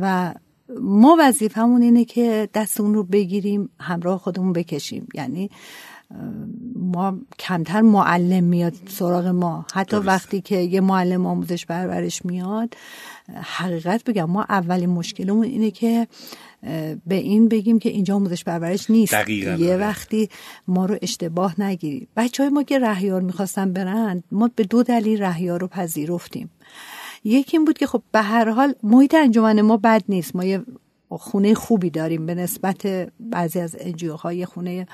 و ما وظیفمون اینه که دست اون رو بگیریم همراه خودمون بکشیم. یعنی ما کمتر معلم میاد سراغ ما، حتی دلست. وقتی که یه معلم آموزش پرورش میاد حقیقت بگم ما اولین مشکلمون اینه که به این بگیم که اینجا آموزش پرورش نیست. دقیقاً یه دقیقاً. وقتی ما رو اشتباه نگیریم. بچه‌های ما که رهیار می‌خواستن برن، ما به دو دلیل رهیار رو پذیرفتیم. یکی این بود که خب به هر حال محیط انجمن ما بد نیست، ما یه خونه خوبی داریم به نسبت بعضی از انجیوهای خونه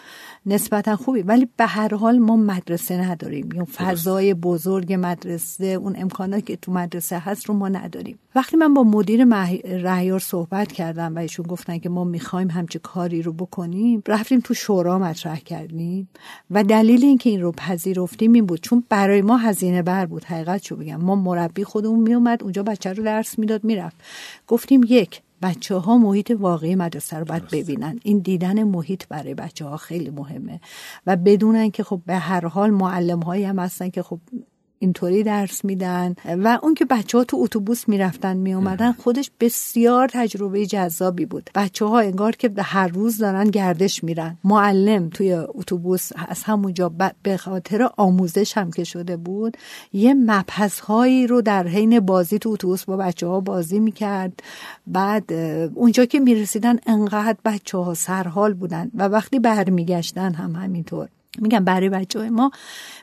نسبتا خوبی، ولی به هر حال ما مدرسه نداریم، یه فضای بزرگ مدرسه، اون امکانات که تو مدرسه هست رو ما نداریم. وقتی من با مدیر مح... رهیار صحبت کردم و ایشون گفتن که ما میخوایم همچین کاری رو بکنیم، رفتیم تو شورا مطرح کردیم و دلیل اینکه این رو پذیرفتیم این بود چون برای ما هزینه بر بود. حقیقتشو بگم ما مربی خودمون میومد اونجا بچه رو درس میداد میرفت. گفتیم یک، بچه ها محیط واقعی مدرسه رو باید ببینن، این دیدن محیط برای بچه ها خیلی مهمه و بدونن که خب به هر حال معلم هایی هم هستن که خب اینطوری درس میدن و اون که بچه ها تو اتوبوس میرفتن میومدن خودش بسیار تجربه جذابی بود. بچه ها انگار که هر روز دارن گردش میرن، معلم توی اتوبوس از همونجا به خاطر آموزش هم که شده بود یه مبحث هایی رو در حین بازی تو اتوبوس با بچه ها بازی میکرد. بعد اونجا که میرسیدن انقدر بچه ها سرحال بودن و وقتی برمیگشتن هم همینطور. میگم برای بچه ما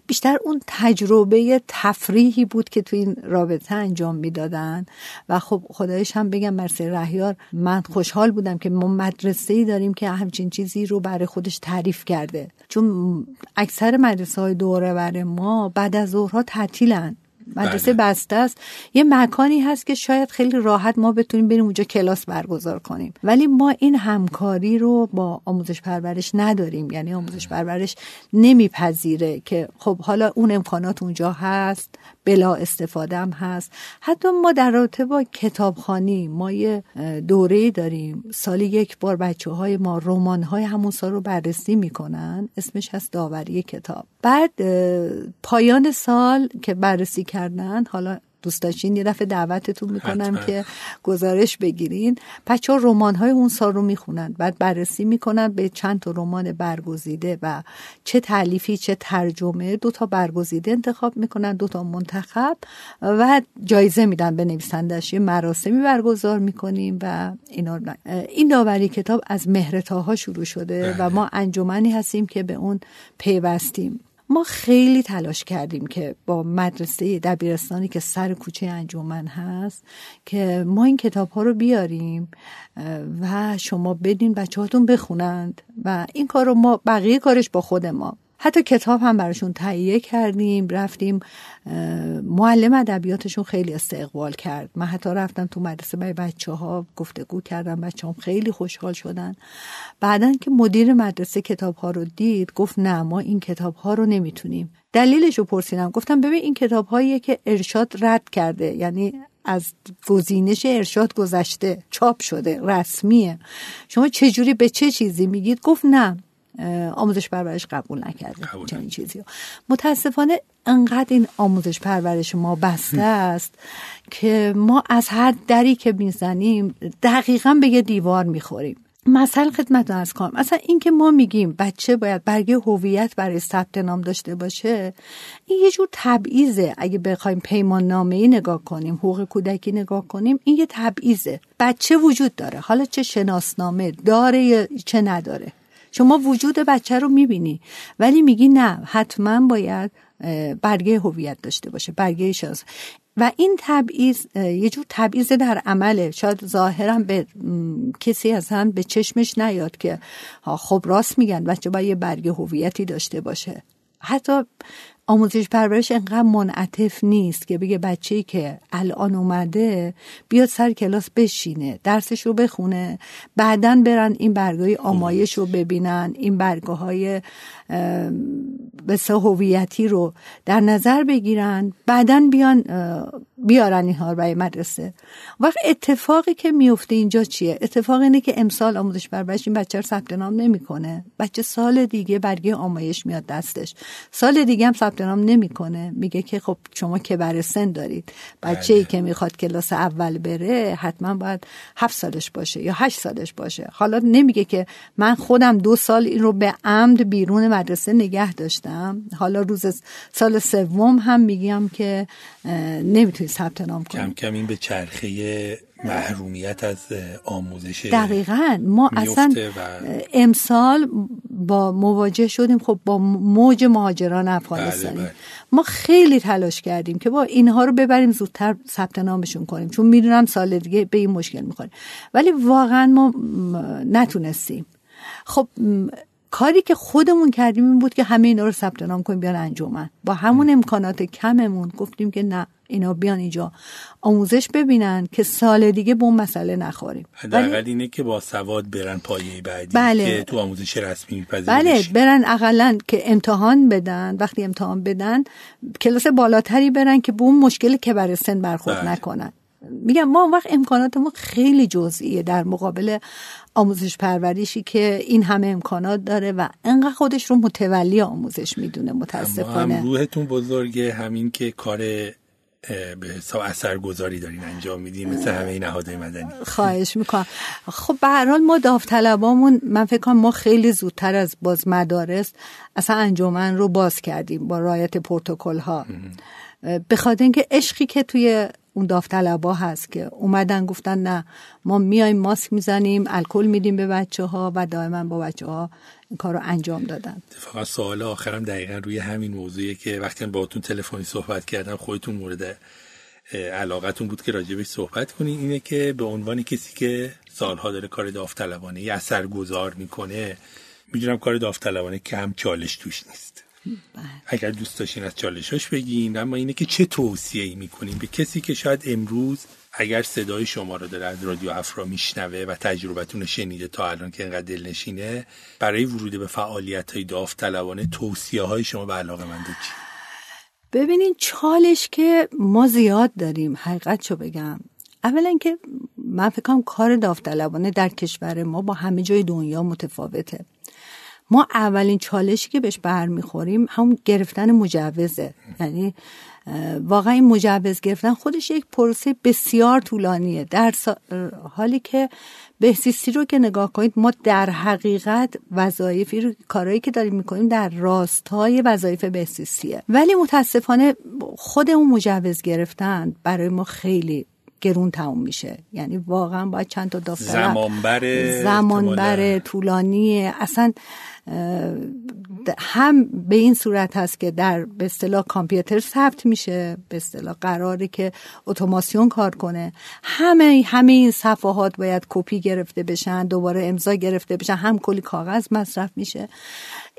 بیشتر اون تجربه تفریحی بود که تو این رابطه انجام میدادن و خب خدایش هم بگم مرسی رهیار، من خوشحال بودم که ما مدرسه‌ای داریم که همچین چیزی رو برای خودش تعریف کرده، چون اکثر مدرسه‌های دوره بر ما بعد از ظهرها تعطیلن، مدرسه بسته است. یه مکانی هست که شاید خیلی راحت ما بتونیم بریم اونجا کلاس برگزار کنیم، ولی ما این همکاری رو با آموزش پرورش نداریم، یعنی آموزش پرورش نمیپذیره که خب حالا اون امکانات اونجا هست، بلا استفاده هم هست. حتی ما در رابطه با کتابخوانی ما یه دوره‌ای داریم سالی یک بار، بچه‌های ما رمان‌های همون سال رو بررسی میکنن، اسمش هست داوری کتاب. بعد پایان سال که بررسی کردن، حالا دوست داشتین یه دفعه دعوتتون میکنم که گزارش بگیرین، بچه‌ها رمان‌های اون سال رو میخونن، بعد بررسی میکنن به چند تا رمان برگزیده و چه تالیفی چه ترجمه، دو تا برگزیده انتخاب میکنن، دو تا منتخب و جایزه میدن به نویسندش. یه مراسمی برگزار میکنیم و اینا. این داوری کتاب از مهرتاها شروع شده و ما انجمنی هستیم که به اون پیوستیم. ما خیلی تلاش کردیم که با مدرسه دبیرستانی که سر کوچه انجمن هست که ما این کتاب ها رو بیاریم و شما بدین بچه هاتون بخونند و این کار رو ما، بقیه کارش با خود ما. حتی کتاب هم براشون تهیه کردیم، رفتیم معلم ادبیاتشون خیلی استقبال کرد. من حتی رفتم تو مدرسه برای بچه ها گفتگو کردم، بچه هم خیلی خوشحال شدن. بعدن که مدیر مدرسه کتاب ها رو دید گفت نه ما این کتاب ها رو نمیتونیم. دلیلش رو پرسیدم، گفتم ببین این کتاب هاییه که ارشاد رد کرده، یعنی از گزینش ارشاد گذشته، چاپ شده، رسمیه، شما چجوری به چه چیزی میگید؟ گفت نه آموزش پرورش قبول نکرده چنین چیزی رو. متاسفانه انقدر این آموزش پرورش ما بسته است که ما از هر دری که میزنیم دقیقاً به یه دیوار میخوریم. مثلا خدمتتون عرض کنم، اصلا این که ما میگیم بچه باید برگه هویت برای ثبت نام داشته باشه، این یه جور تبعیضه. اگه بخوایم پیمان نامه‌ای نگاه کنیم، حقوق کودکی نگاه کنیم، این یه تبعیضه. بچه وجود داره، حالا چه شناسنامه داره چه نداره، شما وجود بچه رو میبینی ولی میگی نه حتما باید برگه هویت داشته باشه، برگه شناس. و این تبعیض یه جور تبعیض در عمله. شاید ظاهرا به کسی از هم به چشمش نیاد که خب راست میگن بچه باید یه برگه هویتی داشته باشه. حتی آموزش پرورش انقدر منعطف نیست که بگه بچه‌ای که الان اومده بیاد سر کلاس بشینه درسش رو بخونه، بعدن برن این برگه‌های آمایش رو ببینن، این برگه‌های به هویتی رو در نظر بگیرن، بعدن بیان بیارن اینها رو برای مدرسه. وقت اتفاقی که میفته اینجا چیه؟ اتفاق اینه که امسال آموزش پرورش این بچه رو ثبت نام نمی‌کنه، بچه سال دیگه برگه آمایش میاد دستش، سال دیگه هم ثبت نام نمی‌کنه، میگه که خب شما کبر سن دارید، بچه‌ای که میخواد کلاس اول بره حتما باید هفت سالش باشه یا هشت سالش باشه. حالا نمیگه که من خودم دو سال این رو به عمد بیرون مدرسه نگه داشتم، حالا روز سال سوم هم میگم که نمیتونی ثبت نام کنی. کم کم این به چرخه محرومیت از آموزش دقیقاً ما اصلا امسال با مواجه شدیم خب با موج مهاجران افغانستانی. بله بله. ما خیلی تلاش کردیم که با اینها رو ببریم زودتر ثبت نامشون کنیم، چون میدونم سال دیگه به این مشکل میخوریم، ولی واقعاً ما نتونستیم. خب کاری که خودمون کردیم این بود که همه اینا رو ثبت نام کنیم بیان انجمن. با همون امکانات کممون گفتیم که نه، اینا بیان اینجا آموزش ببینن که سال دیگه به اون مسئله نخوریم. حداقل اینه که با سواد برن پایه بعدی. بله. که تو آموزش رسمی میپذیرن. بله برن اقلن که امتحان بدن، وقتی امتحان بدن کلاس بالاتری برن که به اون مشکل کبر سن برخورد بله. نکنن. میگم ما اون وقت امکاناتمون خیلی جزئیه در مقابل آموزش پرورشی که این همه امکانات داره و انقدر خودش رو متولی آموزش میدونه. متاسفانه هم روحتون بزرگه، همین که کار به حساب اثرگذاری دارین انجام میدین مثل همه نهادهای مدنی. خواهش میکنم. خب به هر حال ما داوطلبامون، من فکر کنم ما خیلی زودتر از باز مدارس اصلا انجمن رو باز کردیم با رعایت پروتکل ها، به خاطر اینکه عشقی که توی اون داوطلبا هست که اومدن گفتن نه ما میایم ماسک میزنیم، الکل میدیم به بچه‌ها و دائما با بچه‌ها این کارو انجام دادن. فقط سوال آخرم دقیقاً روی همین موضوعیه که وقتی با باهاتون تلفنی صحبت کردم خودتون مورد علاقتون بود که راجبش صحبت کنین، اینه که به عنوان کسی که سالها داره کار داوطلبانه اثرگذار میکنه، میدونم کار داوطلبانه کم چالش توش نیست. بله. اگر دوست داشتین از چالشش بگین، اما اینه که چه توصیه‌ای می‌کنین به کسی که شاید امروز اگر صدای شما رو داره از رادیو افرا میشنوه و تجربتون رو شنیده تا الان که انقدر دلنشینه، برای ورود به فعالیت‌های داوطلبانه توصیه‌های شما به علاقه‌مندا چی؟ ببینین چالش که ما زیاد داریم، حقیقتشو بگم. اولا که من فکر کنم کار داوطلبانه در کشور ما با همه جای دنیا متفاوته. ما اولین چالشی که بهش برمیخوریم همون گرفتن مجوزه. یعنی واقعا این مجوز گرفتن خودش یک پروسه بسیار طولانیه، در حالی که بهزیستی رو که نگاه کنید ما در حقیقت وظایفی رو کارهایی که داریم میکنیم در راستای وظایف بهزیستیه، ولی متاسفانه خود اون مجوز گرفتن برای ما خیلی گرون تموم میشه. یعنی واقعا باید چند تا داوطلب زمانبر زمانبر طولانیه. اصلا هم به این صورت هست که در به اصطلاح کامپیوتر ثبت میشه، به اصطلاح قراره که اتوماسیون کار کنه، همه همه این صفحات باید کپی گرفته بشن، دوباره امضا گرفته بشن، هم کلی کاغذ مصرف میشه.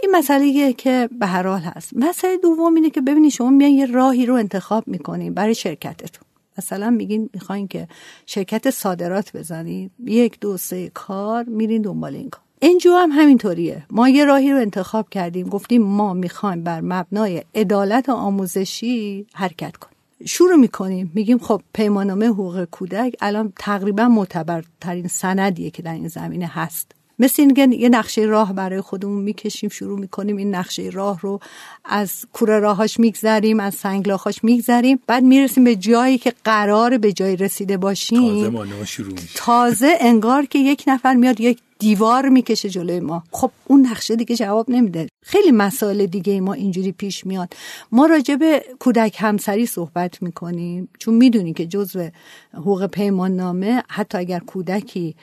این مسئله‌ایه که به هر حال هست. مسئله دوم اینه که ببینید شما میان یه راهی رو انتخاب میکنین برای شرکتتون، مثلا میگین میخواین که شرکت صادرات بزنید، یک دو سه کار میرین دنبال این کار. انجو هم همینطوریه. ما یه راهی رو انتخاب کردیم، گفتیم ما میخوایم بر مبنای عدالت آموزشی حرکت کنیم. شروع میکنیم میگیم خب پیماننامه حقوق کودک الان تقریبا معتبرترین سندیه که در این زمینه هست. مثل اینکه یه نقشه راه برای خودمون میکشیم، شروع میکنیم این نقشه راه رو از کوره راهاش میگذریم، از سنگلاخاش میگذریم، بعد میرسیم به جایی که قراره به جایی رسیده باشیم. تازه مانا شروع میشه. تازه انگار که یک نفر میاد یک دیوار میکشه جلوی ما. خب اون نقشه دیگه جواب نمیده. خیلی مسائل دیگه ما اینجوری پیش میاد. ما راجع به کودک همسری صحبت میکنیم، چون میدونی که جزء حقوق پیمان نامه حتی اگر کودکی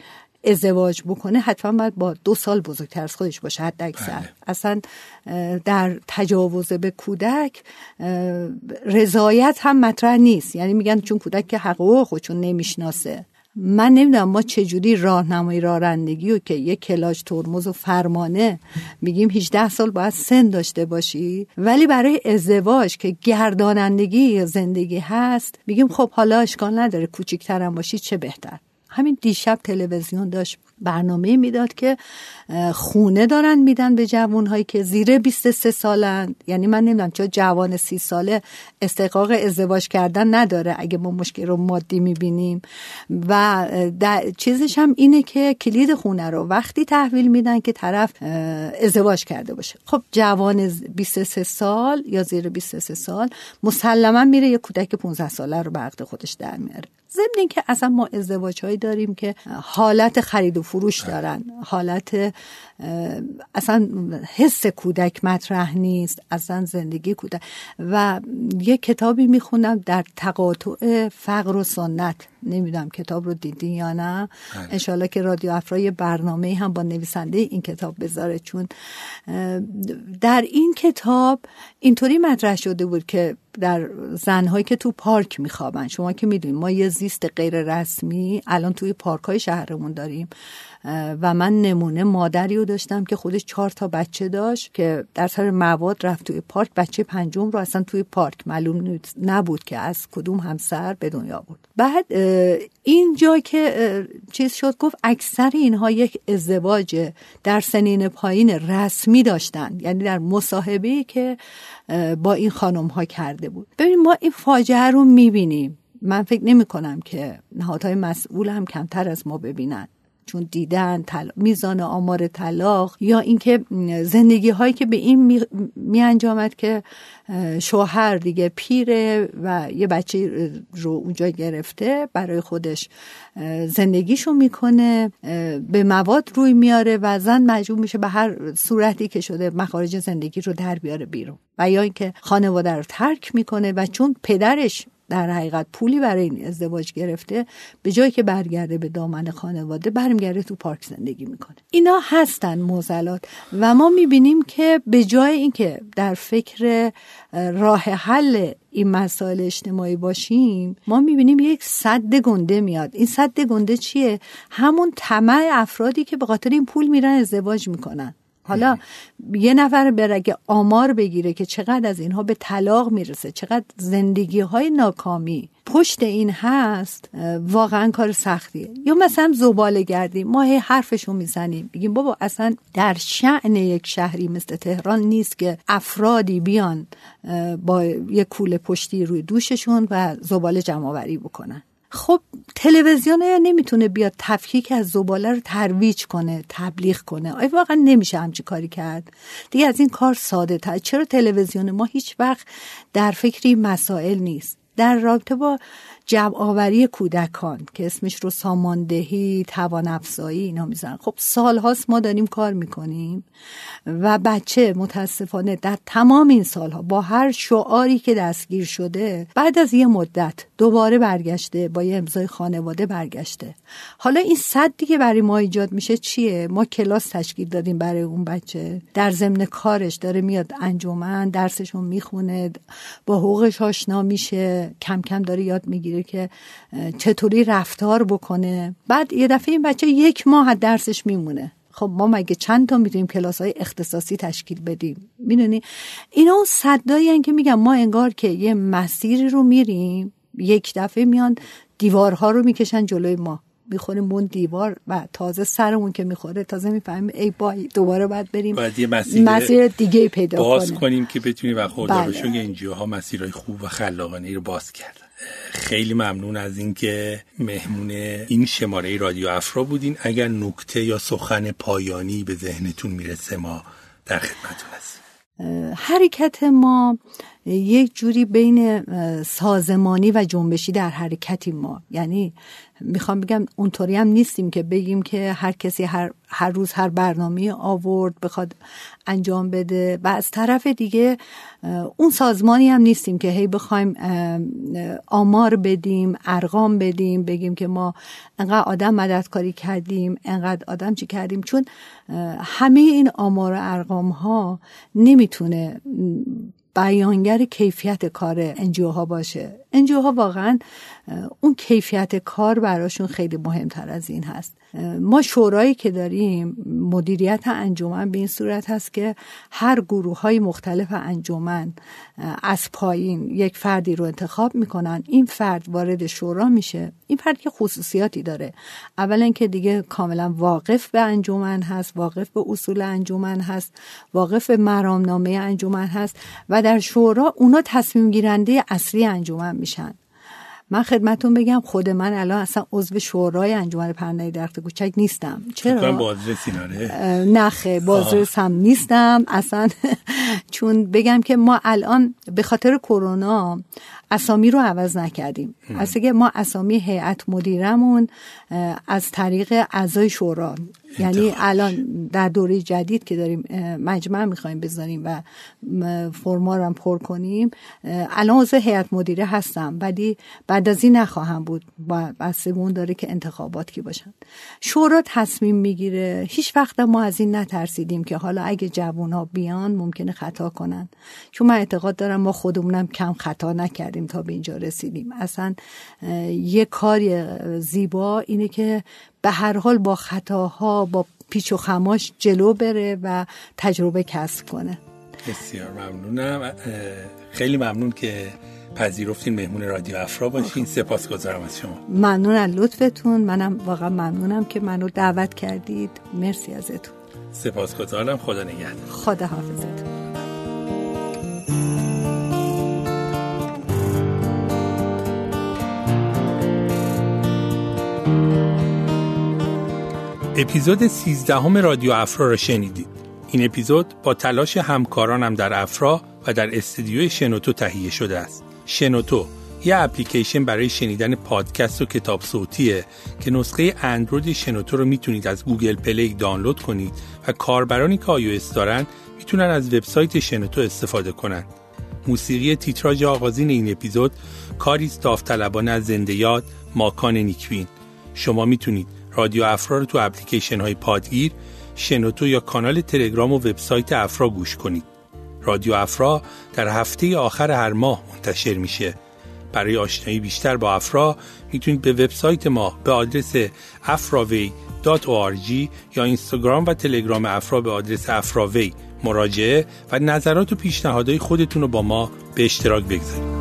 ازدواج بکنه حتما باید با دو سال بزرگتر از خودش باشه حد اکثر. اصلا در تجاوز به کودک رضایت هم مطرح نیست. یعنی میگن چون کودک که حقوق خودشون نمیشناسه. من نمیدونم ما چجوری راهنمایی رانندگی و که یک کلاج ترمز و فرمانه میگیم هجده سال باید سن داشته باشی، ولی برای ازدواج که گردانندگی زندگی هست میگیم خب حالا اشکال نداره کوچیک‌تر هم باشی چه بهتر. همین دیشب تلویزیون داشت برنامه میداد که خونه دارن میدن به جوانهایی که زیر بیست و سه سالن. یعنی من نمیدونم چرا جوان سی ساله استحقاق ازدواج کردن نداره اگه ما مشکل رو مادی میبینیم. و چیزش هم اینه که کلید خونه رو وقتی تحویل میدن که طرف ازدواج کرده باشه. خب جوان بیست و سه سال یا زیر بیست و سه سال مسلما میره یه کودک پانزده ساله رو به عقد خودش در میاره. ضمن این که اصلا ما ازدواج‌هایی داریم که حالت خرید و فروش دارن، حالت اصلا حس کودک مطرح نیست، اصلا زندگی کودک. و یه کتابی میخوندم در تقاطع فقر و سنت، نمیدونم کتاب رو دیدین یا نه، انشالله که رادیو افرا برنامه هم با نویسنده این کتاب بذاره، چون در این کتاب اینطوری مطرح شده بود که در زنهایی که تو پارک میخوابن، شما که میدونید ما یه زیست غیر رسمی الان توی پارک‌های شهرمون داریم و من نمونه مادری رو داشتم که خودش چهار تا بچه داشت که در سر مواد رفت توی پارک، بچه پنجم رو اصلا توی پارک معلوم نبود که از کدوم همسر به دنیا بود. بعد اینجا که چیز شد گفت اکثر اینها یک ازدواج در سنین پایین رسمی داشتن، یعنی در مصاحبه‌ای که با این خانم‌ها کرده بود. ببین ما این فاجعه رو می‌بینیم، من فکر نمی‌کنم که نهادهای مسئول هم کمتر از ما ببینن، چون دیدن طلاق، میزان آمار طلاق یا اینکه زندگی هایی که به این می, می انجامد که شوهر دیگه پیره و یه بچه رو اونجا گرفته برای خودش زندگیشو میکنه، به مواد روی میاره و زن مجبور میشه به هر صورتی که شده مخارج زندگی رو در بیاره بیرون، و یا اینکه خانواده رو ترک میکنه و چون پدرش در حقیقت پولی برای این ازدواج گرفته، به جایی که برگرده به دامن خانواده برمیگرده تو پارک زندگی میکنه. اینا هستن معضلات و ما میبینیم که به جای اینکه در فکر راه حل این مسائل اجتماعی باشیم، ما میبینیم یک سد گنده میاد. این سد گنده چیه؟ همون طمع افرادی که به خاطر این پول میرن ازدواج میکنن. حالا یه نفر برگه آمار بگیره که چقدر از اینها به طلاق میرسه، چقدر زندگی های ناکامی پشت این هست، واقعا کار سختیه. یا مثلا زباله گردی، ما هی حرفشو میزنیم، بگیم بابا اصلا در شأن یک شهری مثل تهران نیست که افرادی بیان با یه کوله پشتی روی دوششون و زباله جمع‌آوری بکنن. خب تلویزیون نمیتونه بیاد تفکیک از زباله رو ترویج کنه، تبلیغ کنه. آیا واقعا نمیشه همچین کاری کرد؟ دیگه از این کار ساده تر. چرا تلویزیون ما هیچ وقت در فکری مسائل نیست؟ در رابطه با جمع‌آوری کودکان که اسمش رو ساماندهی، توان‌افزایی اینا میزنن. خب سالهاست ما داریم کار میکنیم و بچه متاسفانه در تمام این سالها با هر شعاری که دستگیر شده، بعد از یه مدت دوباره برگشته با یه امضای خانواده برگشته. حالا این سدی که برای ما ایجاد میشه چیه؟ ما کلاس تشکیل دادیم برای اون بچه، در ضمن کارش داره میاد انجمن، درسش رو میخونه، با حقوقش آشنا میشه، کم کم داره یاد میگیره که چطوری رفتار بکنه. بعد یه دفعه این بچه یک ماه از درسش میمونه. خب ما مگه چند تا میتونیم کلاس‌های اختصاصی تشکیل بدیم؟ میدونی اینا اون صدایی هن که میگن ما انگار که یه مسیری رو میریم، یک دفعه میان دیوارها رو میکشن جلوی ما، میخوریم اون دیوار و تازه سرمون که میخوره تازه میفهمیم ای بای، دوباره باید بریم باید یه مسیر, مسیر دیگه پیدا کنیم، باز کنیم که بتونیم. و خدا رو شکر اینجاها مسیرهای خوب و خلاقانه رو باز کردن. خیلی ممنون از اینکه مهمون این شماره رادیو افرا بودین. اگر نکته یا سخن پایانی به ذهنتون میرسه ما در خدمتتون هستیم. حرکت ما یک جوری بین سازمانی و جنبشی در حرکتی ما، یعنی میخوام بگم اونطوری هم نیستیم که بگیم که هر کسی هر, هر روز هر برنامه آورد بخواد انجام بده، و از طرف دیگه اون سازمانی هم نیستیم که هی بخوایم آمار بدیم، ارقام بدیم، بگیم که ما انقدر آدم مددکاری کردیم، انقدر آدم چی کردیم، چون همه این آمار و ارقام ها نمیتونه بیانگر کیفیت کار انجیوها باشه. انجیوها واقعا اون کیفیت کار براشون خیلی مهمتر از این هست. ما شورایی که داریم، مدیریت انجمن به این صورت هست که هر گروه های مختلف انجمن از پایین یک فردی رو انتخاب میکنن، این فرد وارد شورا میشه. این فرد که خصوصیاتی داره، اولا که دیگه کاملا واقف به انجمن هست، واقف به اصول انجمن هست، واقف به مرامنامه انجمن هست و در شورا اونا تصمیم گیرنده اصلی انجمن میشن. من خدمتون بگم خود من الان اصلا عضو شورای انجمن پرنده درخت کوچک نیستم. چرا؟ نخه بازرس هم نیستم اصلا. چون بگم که ما الان به خاطر کرونا اسامی رو عوض نکردیم. اصلا که ما اسامی هیئت مدیرمون از طریق اعضای شورا، یعنی الان در دوره جدید که داریم مجمع میخوایم بذاریم و فرما رو هم پر کنیم، الان عضو هیئت مدیره هستم ولی بعد از این نخواهم بود، بسته به اون داره که انتخابات کی باشن. شورا تصمیم میگیره. هیچ وقت ما از این نترسیدیم که حالا اگه جوان‌ها بیان ممکنه خطا کنن، چون من اعتقاد دارم ما خودمونم کم خطا نکردیم تا به اینجا رسیدیم. اصلا یه کار زیبا اینه که به هر حال با خطاها، با پیچ و خماش جلو بره و تجربه کسب کنه. بسیار ممنونم، خیلی ممنون که پذیرفتین مهمون رادیو افرا باشین. سپاسگزارم از شما. ممنون از لطفتون. منم واقعا ممنونم که منو دعوت کردید. مرسی ازتون. سپاسگزارم. خدا نگهدار. خدا حافظتون. اپیزود سیزدهم رادیو افرا را شنیدید. این اپیزود با تلاش همکارانم در افرا و در استودیوی شنوتو تهیه شده است. شنوتو یه اپلیکیشن برای شنیدن پادکست و کتاب صوتیه که نسخه اندروید شنوتو رو میتونید از گوگل پلی دانلود کنید و کاربرانی که آی او اس دارن میتونن از وبسایت شنوتو استفاده کنن. موسیقی تیتراژ آغازین این اپیزود کاری است داوطلبانه از زنده یاد ماکان نیکوین. شما میتونید رادیو افرا رو تو اپلیکیشن های پادگیر، شنوتو یا کانال تلگرام و وبسایت افرا گوش کنید. رادیو افرا در هفته آخر هر ماه منتشر میشه. برای آشنایی بیشتر با افرا میتونید به وبسایت ما به آدرس افراوی دات او آر جی یا اینستاگرام و تلگرام افرا به آدرس افراوی مراجعه و نظرات و پیشنهادهای خودتون رو با ما به اشتراک بگذارید.